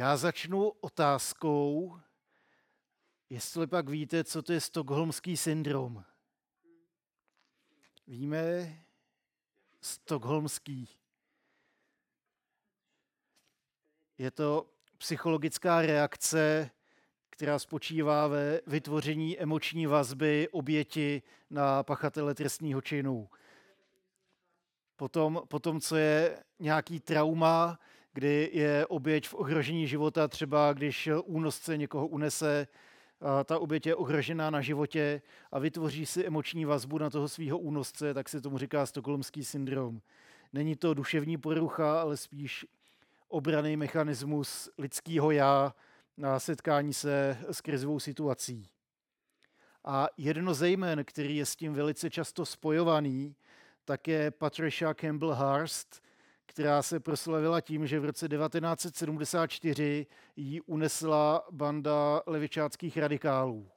Já začnu otázkou, jestli pak víte, co to je stockholmský syndrom. Víme? Stockholmský. Je to psychologická reakce, která spočívá ve vytvoření emoční vazby oběti na pachatele trestního činu. Potom, co je nějaký trauma, kdy je oběť v ohrožení života, třeba když únosce někoho unese, a ta oběť je ohrožená na životě a vytvoří si emoční vazbu na toho svého únosce, tak se tomu říká stockholmský syndrom. Není to duševní porucha, ale spíš obranný mechanismus lidského já na setkání se s krizovou situací. A jedno ze jmen, který je s tím velice často spojovaný, tak je Patricia Campbell Hearst, která se proslavila tím, že v roce 1974 ji unesla banda levičáckých radikálů.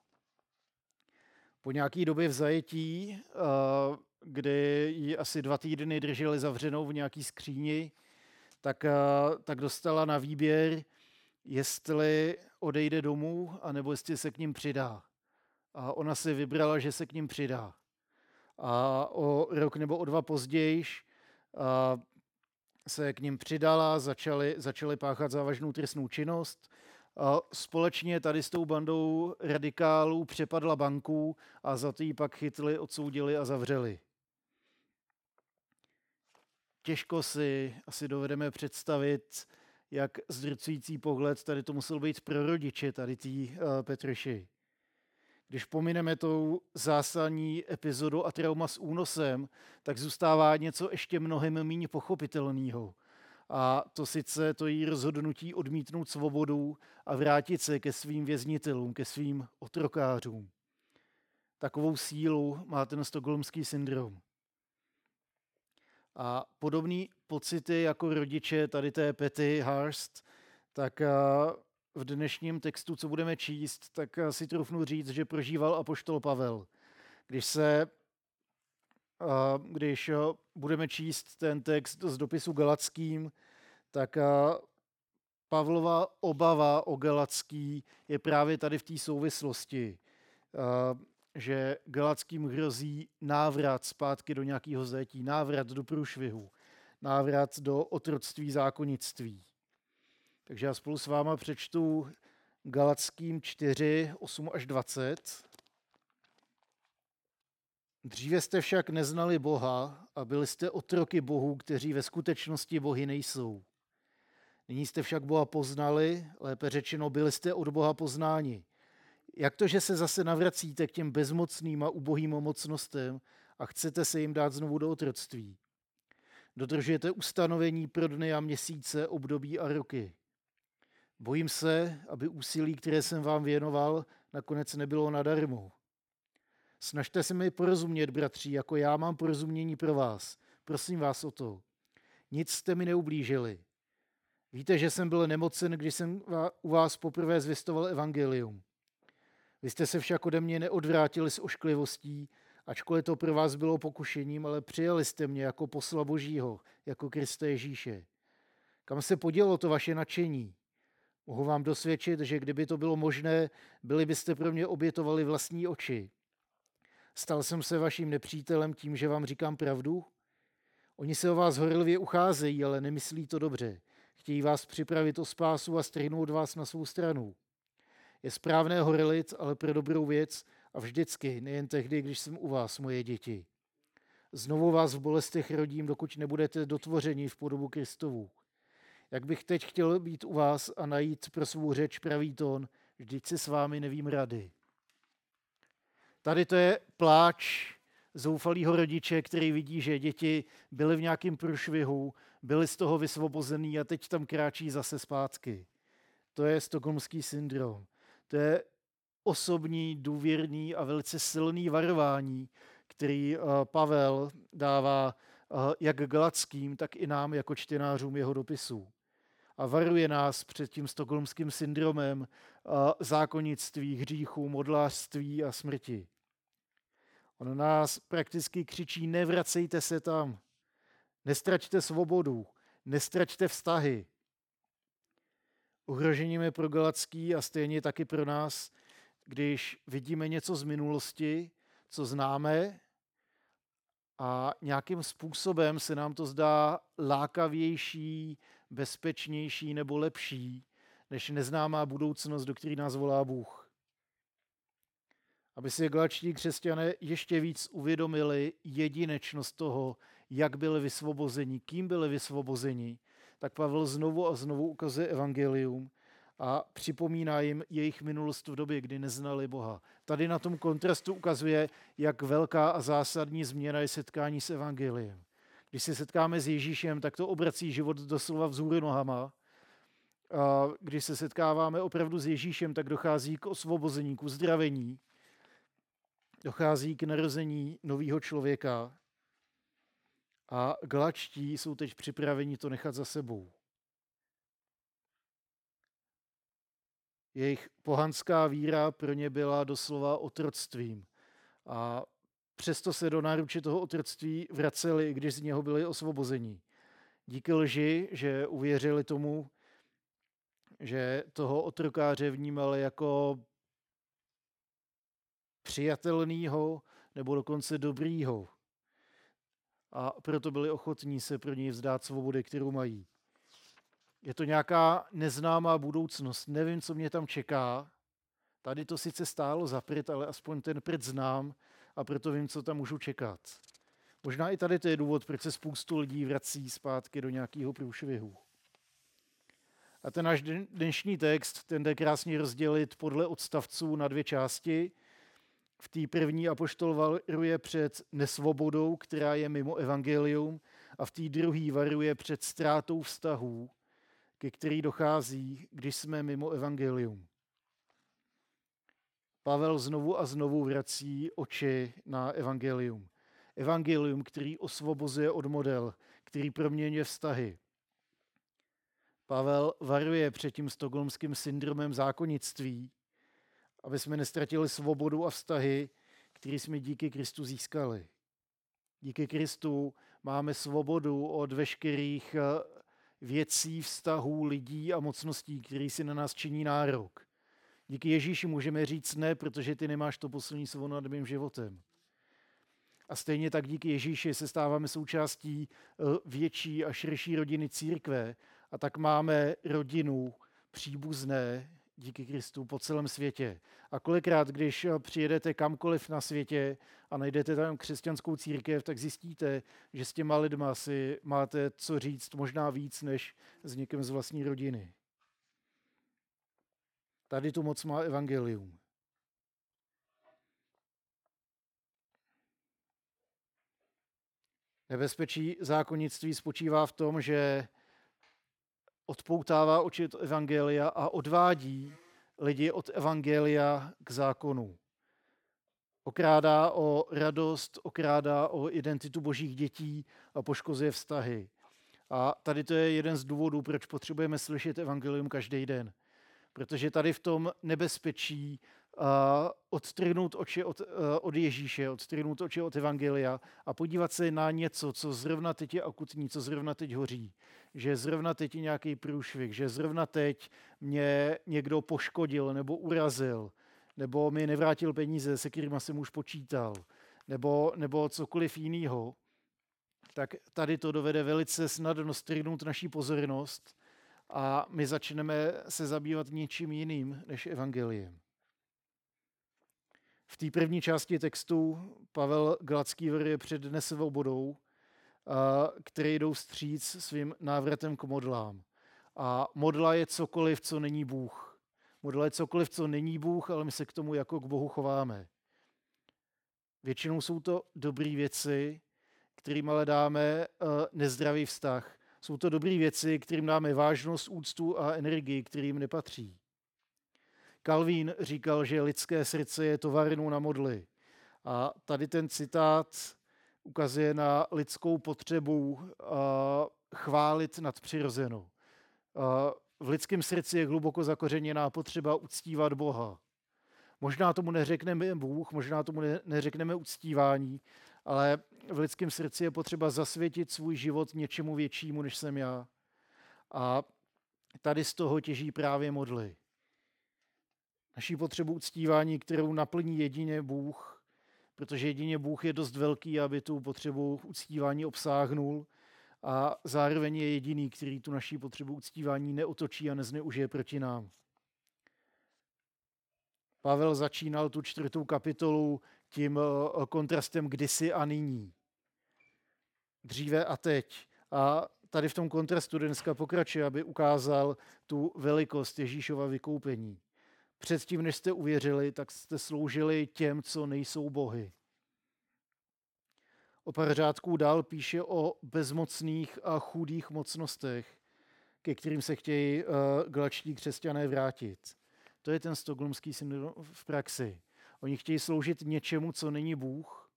Po nějaké době v zajetí, kdy ji asi 2 týdny drželi zavřenou v nějaký skříni, tak dostala na výběr, jestli odejde domů, anebo jestli se k ním přidá. A ona si vybrala, že se k ním přidá. A o rok nebo o 2 později se k ním přidala, začali páchat závažnou trestnou činnost. A společně tady s tou bandou radikálů přepadla banku a za to ji pak chytli, odsoudili a zavřeli. Těžko si asi dovedeme představit, jak zdrcující pohled tady to musel být pro rodiče tady té Petrši. Když pomineme tou zásadní epizodu a trauma s únosem, tak zůstává něco ještě mnohem méně pochopitelného. A to sice to její rozhodnutí odmítnout svobodu a vrátit se ke svým věznitelům, ke svým otrokářům. Takovou sílu má ten stockholmský syndrom. A podobné pocity jako rodiče tady té Patty Hearst, tak v dnešním textu, co budeme číst, tak si troufnu říct, že prožíval apoštol Pavel. Když budeme číst ten text z dopisu Galatským, tak Pavlova obava o Galatský je právě tady v té souvislosti, že Galatským hrozí návrat zpátky do nějakého zajetí, návrat do průšvihu, návrat do otroctví zákonnictví. Takže já spolu s váma přečtu Galatským 4, 8 až 20. Dříve jste však neznali Boha a byli jste otroky bohů, kteří ve skutečnosti bohy nejsou. Nyní jste však Boha poznali, lépe řečeno, byli jste od Boha poznáni. Jak to, že se zase navracíte k těm bezmocným a ubohým mocnostem a chcete se jim dát znovu do otroctví? Dodržujete ustanovení pro dny a měsíce, období a roky. Bojím se, aby úsilí, které jsem vám věnoval, nakonec nebylo nadarmo. Snažte se mi porozumět, bratři, jako já mám porozumění pro vás. Prosím vás o to. Nic jste mi neublížili. Víte, že jsem byl nemocen, když jsem u vás poprvé zvěstoval evangelium. Vy jste se však ode mě neodvrátili s ošklivostí, ačkoliv to pro vás bylo pokušením, ale přijali jste mě jako posla Božího, jako Krista Ježíše. Kam se podělo to vaše nadšení? Mohu vám dosvědčit, že kdyby to bylo možné, byli byste pro mě obětovali vlastní oči. Stal jsem se vaším nepřítelem tím, že vám říkám pravdu? Oni se o vás horlivě ucházejí, ale nemyslí to dobře. Chtějí vás připravit o spásu a strhnout vás na svou stranu. Je správné horlit, ale pro dobrou věc, a vždycky, nejen tehdy, když jsem u vás, moje děti. Znovu vás v bolestech rodím, dokud nebudete dotvořeni v podobu Kristovu. Jak bych teď chtěl být u vás a najít pro svou řeč pravý tón, vždyť si s vámi nevím rady. Tady to je pláč zoufalého rodiče, který vidí, že děti byly v nějakém průšvihu, byly z toho vysvobozený a teď tam kráčí zase zpátky. To je stockholmský syndrom. To je osobní, důvěrný a velice silný varování, který Pavel dává jak Galatským, tak i nám jako čtenářům jeho dopisů. A varuje nás před tím stockholmským syndromem zákonnictví, hříchu, modlářství a smrti. On nás prakticky křičí, nevracejte se tam, nestraťte svobodu, nestraťte vztahy. Ohrožením je pro Galatský a stejně taky pro nás, když vidíme něco z minulosti, co známe, a nějakým způsobem se nám to zdá lákavější, bezpečnější nebo lepší, než neznámá budoucnost, do které nás volá Bůh. Aby si galatští křesťané ještě víc uvědomili jedinečnost toho, jak byli vysvobozeni, kým byli vysvobozeni, tak Pavel znovu a znovu ukazuje evangelium a připomíná jim jejich minulost v době, kdy neznali Boha. Tady na tom kontrastu ukazuje, jak velká a zásadní změna je setkání s evangeliem. Když se setkáme s Ježíšem, tak to obrací život doslova vzhůru nohama. A když se setkáváme opravdu s Ježíšem, tak dochází k osvobození, k uzdravení. Dochází k narození nového člověka. A galatští jsou teď připraveni to nechat za sebou. Jejich pohanská víra pro ně byla doslova otroctvím. A přesto se do náruče toho otroctví vraceli, i když z něho byli osvobozeni. Díky lži, že uvěřili tomu, že toho otrokáře vnímali jako přijatelnýho nebo dokonce dobrýho. A proto byli ochotní se pro něj vzdát svobody, kterou mají. Je to nějaká neznámá budoucnost. Nevím, co mě tam čeká. Tady to sice stálo za prd, ale aspoň ten prd znám a proto vím, co tam můžu čekat. Možná i tady to je důvod, proč se spoustu lidí vrací zpátky do nějakého průšvihu. A ten náš dnešní text, ten jde krásně rozdělit podle odstavců na dvě části. V té první apoštol varuje před nesvobodou, která je mimo evangelium, a v té druhé varuje před ztrátou vztahů, ke který dochází, když jsme mimo evangelium. Pavel znovu a znovu vrací oči na evangelium. Evangelium, který osvobozuje od model, který proměňuje vztahy. Pavel varuje před tím stockholmským syndromem zákonnictví, aby jsme nestratili svobodu a vztahy, které jsme díky Kristu získali. Díky Kristu máme svobodu od veškerých věcí, vztahů, lidí a mocností, které si na nás činí nárok. Díky Ježíši můžeme říct ne, protože ty nemáš to poslední slovo nad mým životem. A stejně tak díky Ježíši se stáváme součástí větší a širší rodiny církve a tak máme rodinu příbuzné díky Kristu po celém světě. A kolikrát, když přijedete kamkoliv na světě a najdete tam křesťanskou církev, tak zjistíte, že s těma lidma si máte co říct možná víc než s někým z vlastní rodiny. Tady tu moc má evangelium. Nebezpečí zákonnictví spočívá v tom, že odpoutává oči od evangelia a odvádí lidi od evangelia k zákonu. Okrádá o radost, okrádá o identitu božích dětí a poškozuje vztahy. A tady to je jeden z důvodů, proč potřebujeme slyšet evangelium každý den. Protože tady v tom nebezpečí odtrhnout oči od Ježíše, odtrhnout oči od evangelia a podívat se na něco, co zrovna teď je akutní, co zrovna teď hoří, že zrovna teď je nějaký průšvih, že zrovna teď mě někdo poškodil nebo urazil, nebo mi nevrátil peníze, se kterýma jsem už počítal, nebo cokoliv jinýho, tak tady to dovede velice snadno strhnout naší pozornost a my začneme se zabývat něčím jiným než evangeliem. V té první části textu Pavel Galatský varuje před nesvobodou, které jdou vstříc svým návratem k modlám. A modla je cokoliv, co není Bůh. Modla je cokoliv, co není Bůh, ale my se k tomu jako k Bohu chováme. Většinou jsou to dobré věci, kterým ale dáme nezdravý vztah. Jsou to dobré věci, kterým dáme vážnost, úctu a energii, kterým nepatří. Kalvín říkal, že lidské srdce je továrnou na modly. A tady ten citát ukazuje na lidskou potřebu chválit nadpřirozeno. V lidském srdci je hluboko zakořeněná potřeba uctívat Boha. Možná tomu neřekneme Bůh, možná tomu neřekneme uctívání, ale v lidském srdci je potřeba zasvětit svůj život něčemu většímu, než jsem já. A tady z toho těží právě modly. Naší potřebu uctívání, kterou naplní jedině Bůh, protože jedině Bůh je dost velký, aby tu potřebu uctívání obsáhnul a zároveň je jediný, který tu naší potřebu uctívání neotočí a nezneužije proti nám. Pavel začínal tu 4. kapitolu tím kontrastem kdysi a nyní. Dříve a teď. A tady v tom kontrastu dneska pokračuje, aby ukázal tu velikost Ježíšova vykoupení. Předtím, než jste uvěřili, tak jste sloužili těm, co nejsou bohy. O pár řádků dál píše o bezmocných a chudých mocnostech, ke kterým se chtějí galačtí křesťané vrátit. To je ten stockholmský syndrom v praxi. Oni chtějí sloužit něčemu, co není Bůh.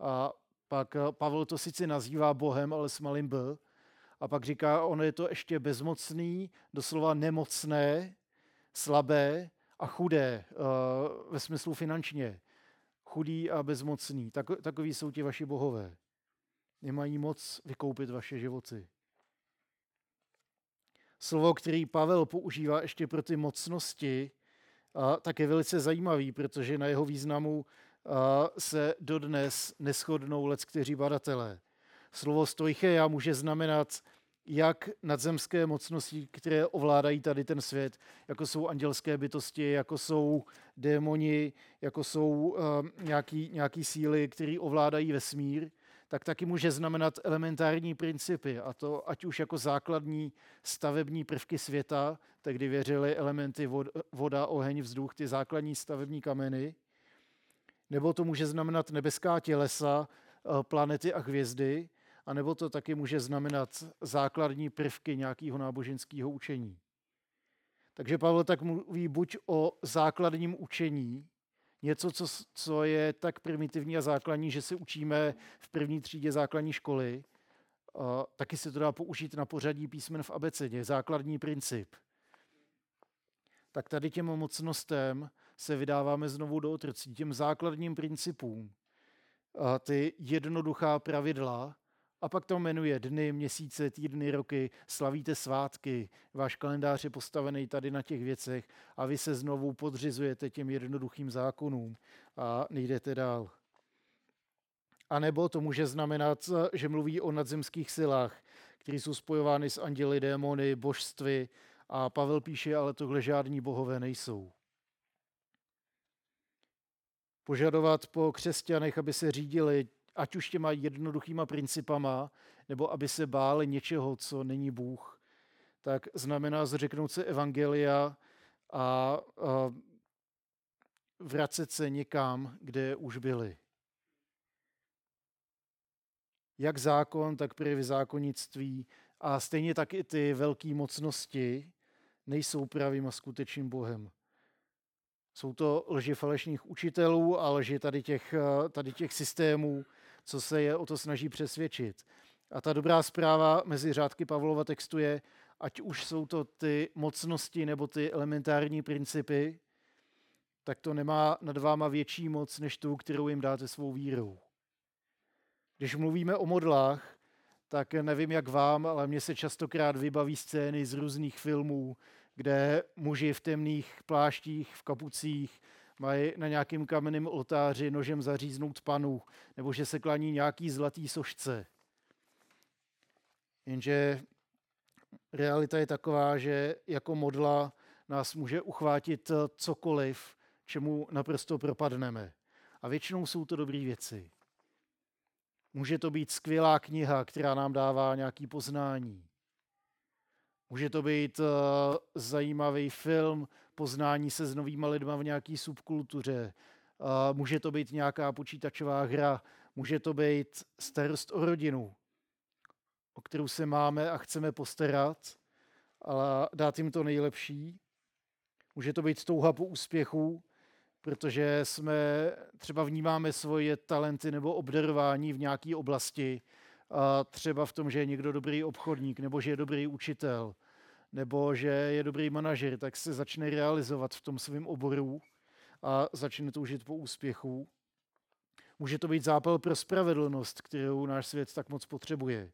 A pak Pavel to sice nazývá Bohem, ale s malým b. A pak říká, ono je to ještě bezmocný, doslova nemocné, slabé a chudé, ve smyslu finančně. Chudý a bezmocný. Takoví jsou ti vaši bohové. Nemají moc vykoupit vaše životy. Slovo, který Pavel používá ještě pro ty mocnosti, tak je velice zajímavý, protože na jeho významu se dodnes neshodnou leckteří badatelé. Slovo stoicheia může znamenat jak nadzemské mocnosti, které ovládají tady ten svět, jako jsou andělské bytosti, jako jsou démoni, jako jsou nějaký síly, které ovládají vesmír, tak taky může znamenat elementární principy, a to ať už jako základní stavební prvky světa, tak kdy věřili elementy voda, oheň, vzduch, ty základní stavební kameny, nebo to může znamenat nebeská tělesa, planety a hvězdy, a nebo to taky může znamenat základní prvky nějakého náboženského učení. Takže Pavel tak mluví buď o základním učení, něco, co je tak primitivní a základní, že si učíme v 1. třídě základní školy, taky se to dá použít na pořadí písmen v abecedě, základní princip. Tak tady těm mocnostem se vydáváme znovu do otroctví, těm základním principům. A ty jednoduchá pravidla, a pak to jmenuje dny, měsíce, týdny, roky, slavíte svátky, váš kalendář je postavený tady na těch věcech a vy se znovu podřizujete těm jednoduchým zákonům a nejdete dál. A nebo to může znamenat, že mluví o nadzemských silách, které jsou spojovány s anděly, démony, božstvy a Pavel píše, ale tohle žádní bohové nejsou. Požadovat po křesťanech, aby se řídili ať už těma jednoduchýma principama, nebo aby se báli něčeho, co není Bůh, tak znamená zřeknout se evangelia a vracet se někam, kde už byli. Jak zákon, tak protizákonnictví a stejně tak i ty velké mocnosti nejsou pravým a skutečným Bohem. Jsou to lži falešných učitelů a lži tady těch systémů, co se je o to snaží přesvědčit. A ta dobrá zpráva mezi řádky Pavlova textu je, ať už jsou to ty mocnosti nebo ty elementární principy, tak to nemá nad váma větší moc, než tu, kterou jim dáte svou vírou. Když mluvíme o modlách, tak nevím jak vám, ale mně se častokrát vybaví scény z různých filmů, kde muži v temných pláštích, v kapucích mají na nějakém kamenném oltáři nožem zaříznout panu, nebo že se klaní nějaký zlatý sošce. Jenže realita je taková, že jako modla nás může uchvátit cokoliv, čemu naprosto propadneme. A většinou jsou to dobré věci. Může to být skvělá kniha, která nám dává nějaké poznání. Může to být zajímavý film, poznání se s novýma lidma v nějaké subkultuře. Může to být nějaká počítačová hra. Může to být starost o rodinu, o kterou se máme a chceme postarat, ale dát jim to nejlepší. Může to být touha po úspěchu, protože třeba vnímáme svoje talenty nebo obdarování v nějaké oblasti, a třeba v tom, že je někdo dobrý obchodník, nebo že je dobrý učitel, nebo že je dobrý manažer, tak se začne realizovat v tom svém oboru a začne toužit po úspěchu. Může to být zápal pro spravedlnost, kterou náš svět tak moc potřebuje.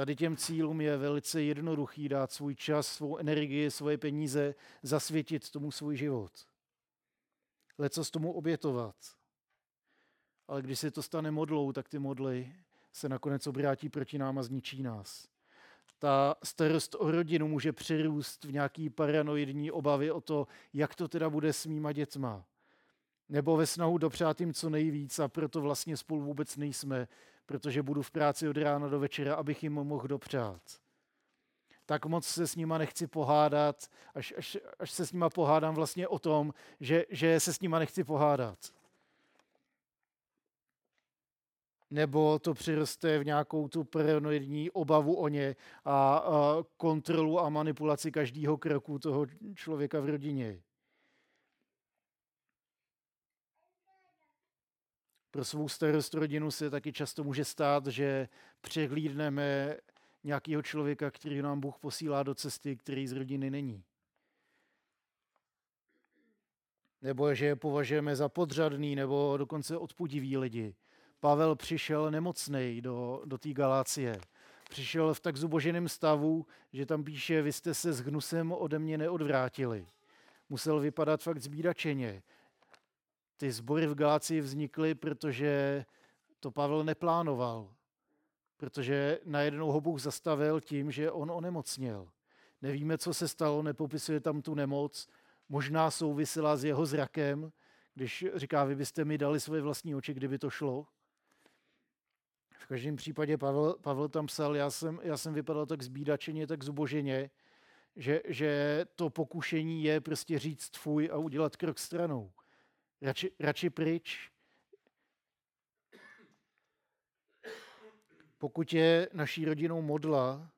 Tady těm cílům je velice jednoduchý dát svůj čas, svou energii, svoje peníze, zasvětit tomu svůj život. Lecos tomu obětovat. Ale když se to stane modlou, tak ty modly se nakonec obrátí proti nám a zničí nás. Ta starost o rodinu může přerůst v nějaký paranoidní obavy o to, jak to teda bude s mýma dětma. Nebo ve snahu dopřát jim co nejvíc a proto vlastně spolu vůbec nejsme, protože budu v práci od rána do večera, abych jim mohl dopřát. Tak moc se s nima nechci pohádat, až se s nima pohádám vlastně o tom, že se s nima nechci pohádat. Nebo to přiroste v nějakou tu paranoidní obavu o ně a kontrolu a manipulaci každého kroku toho člověka v rodině. Pro svou starost rodinu se taky často může stát, že přehlídneme nějakého člověka, který nám Bůh posílá do cesty, který z rodiny není. Nebo že je považujeme za podřadný nebo dokonce odpudivý lidi. Pavel přišel nemocnej do té Galácie. Přišel v tak zuboženém stavu, že tam píše, vy jste se s hnusem ode mě neodvrátili. Musel vypadat fakt zbídačeně. Ty sbory v Galácii vznikly, protože to Pavel neplánoval. Protože najednou ho Bůh zastavil tím, že on onemocněl. Nevíme, co se stalo, nepopisuje tam tu nemoc. Možná souvisela s jeho zrakem, když říká, vy byste mi dali svoje vlastní oči, kdyby to šlo. V každém případě Pavel tam psal, já jsem vypadal tak zbídačeně, tak zuboženě, že to pokušení je prostě říct fuj a udělat krok stranou. Radši pryč. Pokud je naší rodinou modla,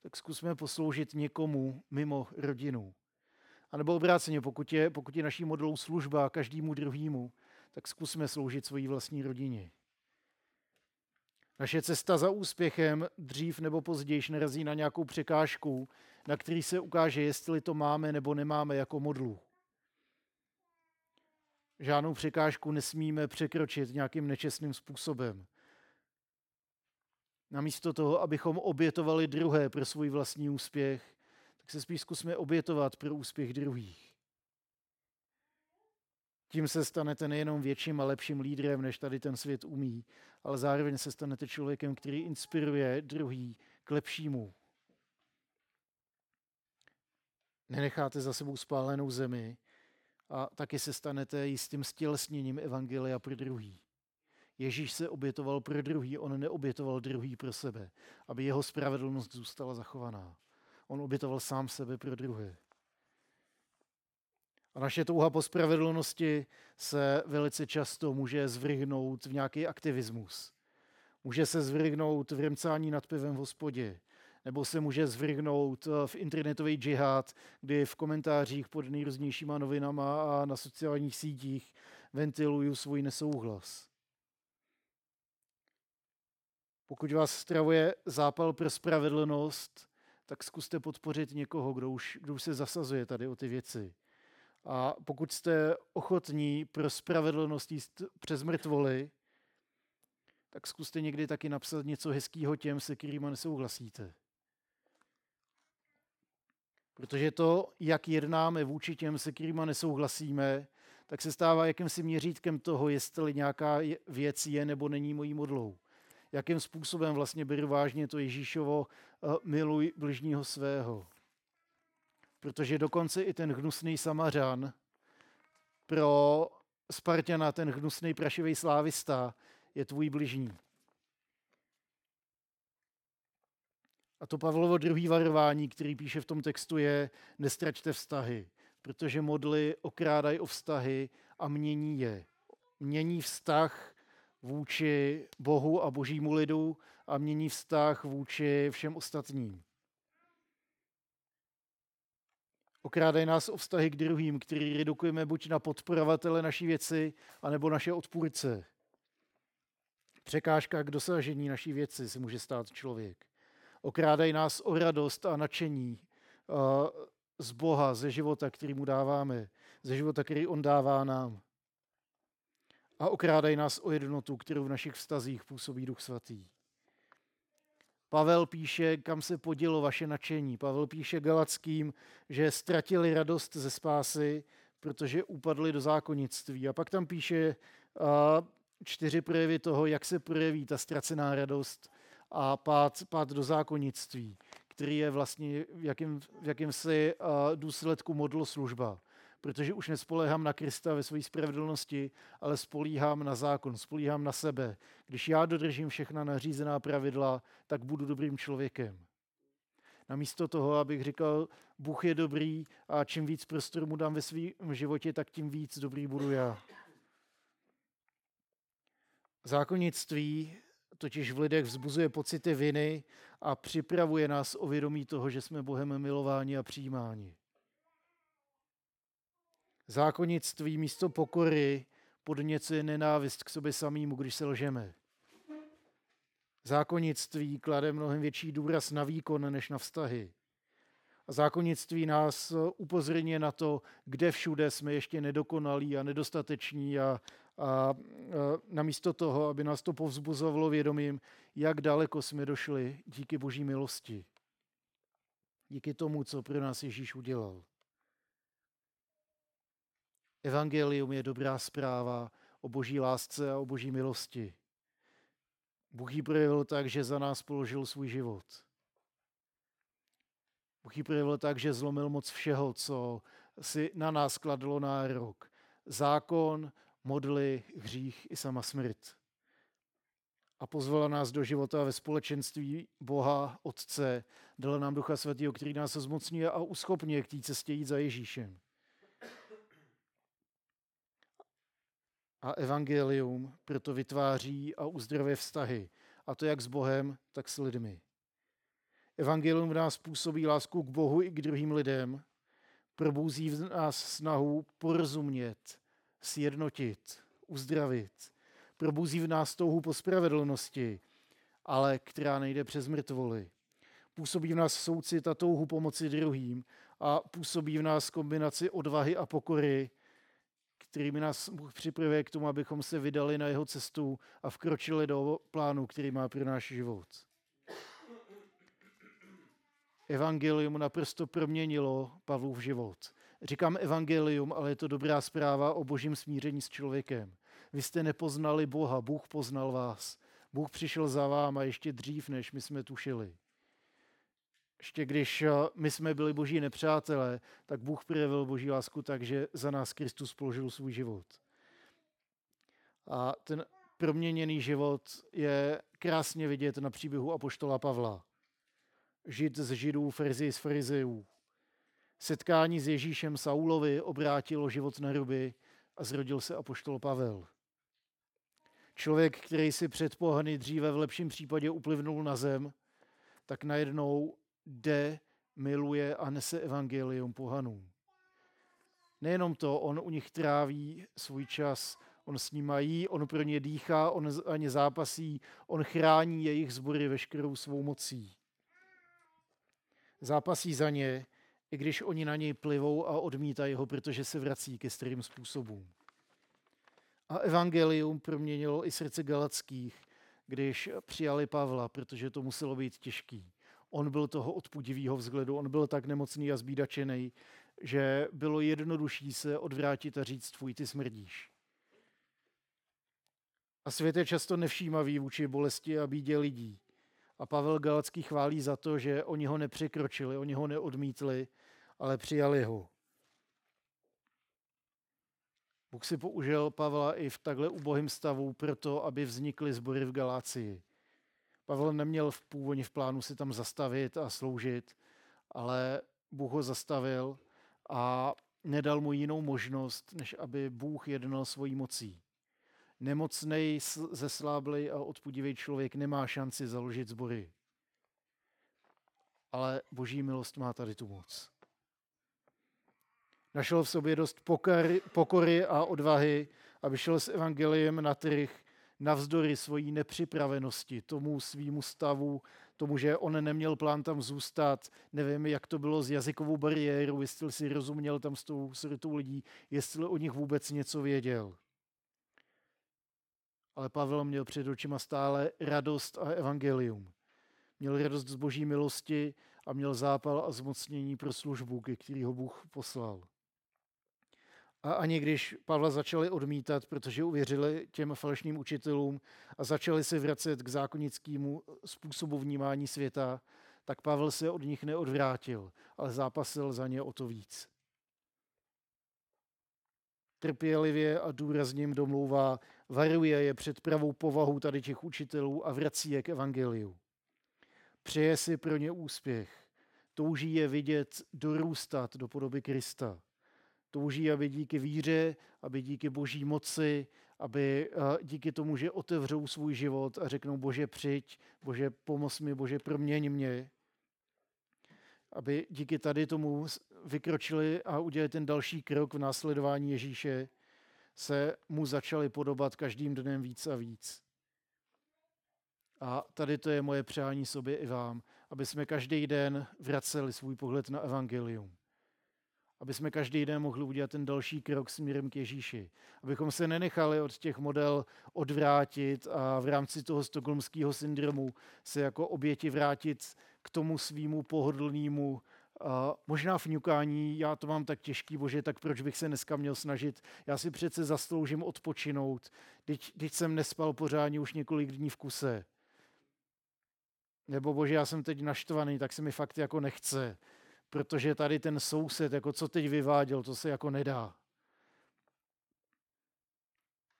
tak zkusme posloužit někomu mimo rodinu. A nebo obráceně, pokud je naší modlou služba každému druhému, tak zkusme sloužit svojí vlastní rodině. Naše cesta za úspěchem dřív nebo později narazí na nějakou překážku, na který se ukáže, jestli to máme nebo nemáme jako modlu. Žádnou překážku nesmíme překročit nějakým nečestným způsobem. Namísto toho, abychom obětovali druhé pro svůj vlastní úspěch, tak se spíš zkusme obětovat pro úspěch druhých. Tím se stanete nejenom větším a lepším lídrem, než tady ten svět umí, ale zároveň se stanete člověkem, který inspiruje druhý k lepšímu. Nenecháte za sebou spálenou zemi a taky se stanete jistým stělesněním evangelia pro druhý. Ježíš se obětoval pro druhý, on neobětoval druhý pro sebe, aby jeho spravedlnost zůstala zachovaná. On obětoval sám sebe pro druhé. A naše touha po spravedlnosti se velice často může zvrhnout v nějaký aktivismus. Může se zvrhnout v remcání nad pivem v hospodě, nebo se může zvrhnout v internetový džihad, kdy v komentářích pod nejrůznějšíma novinama a na sociálních sítích ventiluju svůj nesouhlas. Pokud vás stravuje zápal pro spravedlnost, tak zkuste podpořit někoho, kdo už se zasazuje tady o ty věci. A pokud jste ochotní pro spravedlnost jíst přes mrtvoly, tak zkuste někdy taky napsat něco hezkýho těm, se kterýma nesouhlasíte. Protože to, jak jednáme vůči těm, se kterýma nesouhlasíme, tak se stává jakýmsi měřítkem toho, jestli nějaká věc je nebo není mojí modlou. Jakým způsobem vlastně beru vážně to Ježíšovo miluj bližního svého. Protože dokonce i ten hnusný Samařan, pro Spartana ten hnusný prašivý slávista je tvůj bližní. A to Pavlovo druhý varování, který píše v tom textu, je nestraťte vztahy, protože modly okrádají o vztahy a mění je. Mění vztah vůči Bohu a božímu lidu a mění vztah vůči všem ostatním. Okrádají nás o vztahy k druhým, který redukujeme buď na podporovatele naší věci, anebo naše odpůrce. Překážka k dosažení naší věci se může stát člověk. Okrádají nás o radost a nadšení z Boha, ze života, který mu dáváme, ze života, který on dává nám. A okrádají nás o jednotu, kterou v našich vztazích působí Duch Svatý. Pavel píše, kam se podělo vaše nadšení. Pavel píše Galatským, že ztratili radost ze spásy, protože upadli do zákonnictví. A pak tam píše 4 projevy toho, jak se projeví ta ztracená radost a pád do zákonnictví, který je vlastně v jakémsi důsledku modloslužba. Protože už nespoléhám na Krista ve své spravedlnosti, ale spoléhám na zákon, spoléhám na sebe. Když já dodržím všechna nařízená pravidla, tak budu dobrým člověkem. Namísto toho, abych říkal, Bůh je dobrý a čím víc prostoru mu dám ve svém životě, tak tím víc dobrý budu já. Zákonnictví totiž v lidech vzbuzuje pocity viny a připravuje nás o vědomí toho, že jsme Bohem milováni a přijímáni. Zákonnictví místo pokory podněcuje nenávist k sobě samému, když se lžeme. Zákonnictví klade mnohem větší důraz na výkon než na vztahy. A zákonnictví nás upozorňuje na to, kde všude jsme ještě nedokonalí a nedostateční a namísto toho, aby nás to povzbuzovalo vědomím, jak daleko jsme došli díky Boží milosti. Díky tomu, co pro nás Ježíš udělal. Evangelium je dobrá zpráva o Boží lásce a o Boží milosti. Bůh ji projevil tak, že za nás položil svůj život. Bůh ji projevil tak, že zlomil moc všeho, co si na nás kladlo nárok. Zákon, modly, hřích i sama smrt. A pozvala nás do života ve společenství Boha, Otce, dala nám Ducha Svatého, který nás zmocňuje a uschopňuje k té cestě jít za Ježíšem. A evangelium proto vytváří a uzdravuje vztahy. A to jak s Bohem, tak s lidmi. Evangelium v nás působí lásku k Bohu i k druhým lidem. Probouzí v nás snahu porozumět, sjednotit, uzdravit. Probouzí v nás touhu po spravedlnosti, ale která nejde přes mrtvoli. Působí v nás soucit a touhu pomoci druhým a působí v nás kombinaci odvahy a pokory, kterými nás Bůh připravuje k tomu, abychom se vydali na jeho cestu a vkročili do plánu, který má pro náš život. Evangelium naprosto proměnilo Pavlův život. Říkám evangelium, ale je to dobrá zpráva o Božím smíření s člověkem. Vy jste nepoznali Boha, Bůh poznal vás. Bůh přišel za váma ještě dřív, než my jsme tušili. Ještě když my jsme byli Boží nepřátelé, tak Bůh projevil Boží lásku tak, že za nás Kristus položil svůj život. A ten proměněný život je krásně vidět na příběhu apoštola Pavla. Žid z Židů, farizej z farizejů. Setkání s Ježíšem Saulovi obrátilo život na ruby a zrodil se apoštol Pavel. Člověk, který si před pohany dříve v lepším případě uplivnul na zem, tak najednou jde, miluje a nese evangelium pohanům. Nejenom to, on u nich tráví svůj čas, on s nimi jí, on pro ně dýchá, on za ně zápasí, on chrání jejich sbory veškerou svou mocí. Zápasí za ně, i když oni na něj plivou a odmítají ho, protože se vrací ke starým způsobům. A evangelium proměnilo i srdce Galatských, když přijali Pavla, protože to muselo být těžký. On byl toho odpudivýho vzhledu, on byl tak nemocný a zbídačený, že bylo jednodušší se odvrátit a říct, tvůj, ty smrdíš. A svět je často nevšímavý vůči bolesti a bídě lidí. A Pavel Galatský chválí za to, že oni ho nepřekročili, oni ho neodmítli, ale přijali ho. Bůh si použil Pavla i v takhle ubohém stavu proto, aby vznikly sbory v Galácii. Pavel neměl původně v plánu si tam zastavit a sloužit, ale Bůh ho zastavil a nedal mu jinou možnost, než aby Bůh jednal svojí mocí. Nemocnej, zesláblej a odpudivý člověk nemá šanci založit sbory. Ale Boží milost má tady tu moc. Našel v sobě dost pokory a odvahy, aby šel s evangeliem na trh, navzdory svojí nepřipravenosti, tomu svýmu stavu, tomu, že on neměl plán tam zůstat, nevím, jak to bylo s jazykovou bariérou, jestli si rozuměl tam s tou srtou lidí, jestli o nich vůbec něco věděl. Ale Pavel měl před očima stále radost a evangelium. měl radost z boží milosti a měl zápal a zmocnění pro službu, ke který ho Bůh poslal. A ani když Pavla začali odmítat, protože uvěřili těm falešným učitelům a začali se vracet k zákonickému způsobu vnímání světa, tak Pavel se od nich neodvrátil, ale zápasil za ně o to víc. Trpělivě a důrazně jim domlouvá, varuje je před pravou povahou tady těch učitelů a vrací je k evangeliu. Přeje si pro ně úspěch, touží je vidět dorůstat do podoby Krista. Touží, aby díky víře, aby díky boží moci, aby díky tomu, že otevřou svůj život a řeknou Bože přijď, Bože pomoz mi, Bože proměň mě, aby díky tady tomu vykročili a udělali ten další krok v následování Ježíše, se mu začali podobat každým dnem víc a víc. A tady to je moje přání sobě i vám, aby jsme každý den vraceli svůj pohled na evangelium. Aby jsme každý den mohli udělat ten další krok směrem k Ježíši. Abychom se nenechali od těch model odvrátit a v rámci toho stockholmského syndromu se jako oběti vrátit k tomu svýmu pohodlnému, možná fňukání, já to mám tak těžký, Bože, tak proč bych se dneska měl snažit? Já si přece zasloužím odpočinout, teď jsem nespal pořádně už několik dní v kuse. Nebo Bože, já jsem teď naštvaný, tak se mi fakt jako nechce. Protože tady ten soused, jako co teď vyváděl, to se jako nedá.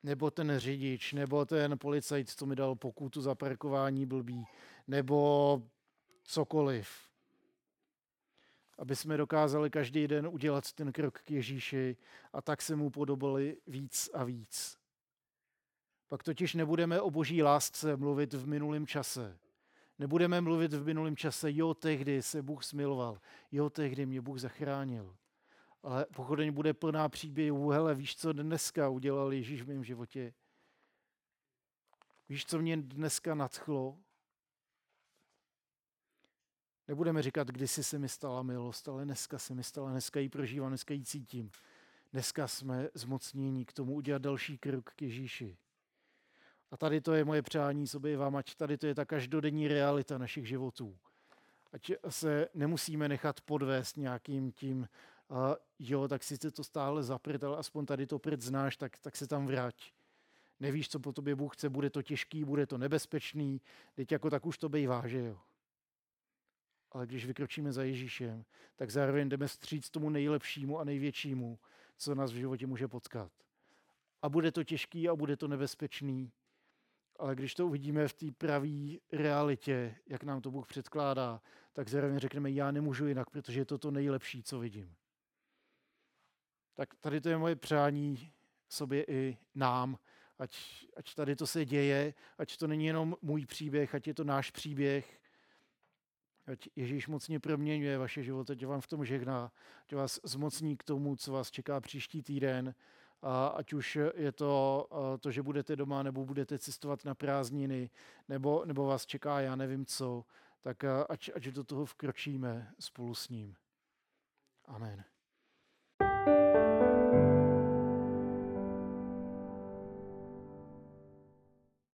Nebo ten řidič, nebo ten policajt, co mi dal pokutu za parkování blbý, nebo cokoliv. Aby jsme dokázali každý den udělat ten krok k Ježíši a tak se mu podobali víc a víc. Pak totiž nebudeme o boží lásce mluvit v minulém čase. Nebudeme mluvit v minulém čase, jo, tehdy se Bůh smiloval, jo, tehdy mě Bůh zachránil. Ale pochodeň bude plná příběhů, hele, víš, co dneska udělal Ježíš v mém životě? Víš, co mě dneska nadchlo? Nebudeme říkat, kdysi se mi stala milost, ale dneska se mi stala, dneska ji prožívám, dneska ji cítím. Dneska jsme zmocnění k tomu udělat další krok k Ježíši. A tady to je moje přání sobě i vám, ať tady to je ta každodenní realita našich životů. Ať se nemusíme nechat podvést nějakým tím, jo, tak sice to stále zaprt, ale aspoň tady to prd znáš, tak se tam vrať. Nevíš, co po tobě Bůh chce, bude to těžký, bude to nebezpečný, teď jako tak už to bejvá, že jo. Ale když vykročíme za Ježíšem, tak zároveň jdeme vstříc tomu nejlepšímu a největšímu, co nás v životě může potkat. A bude to těžký a bude to nebezpečný, ale když to uvidíme v té pravé realitě, jak nám to Bůh předkládá, tak zároveň řekneme, já nemůžu jinak, protože je to to nejlepší, co vidím. Tak tady to je moje přání sobě i nám, ať tady to se děje, ať to není jenom můj příběh, ať je to náš příběh, ať Ježíš mocně proměňuje vaše životy, ať vám v tom žehná, ať vás zmocní k tomu, co vás čeká příští týden, a ať už je to, že budete doma, nebo budete cestovat na prázdniny, nebo vás čeká já nevím co, tak ať do toho vkročíme spolu s ním. Amen.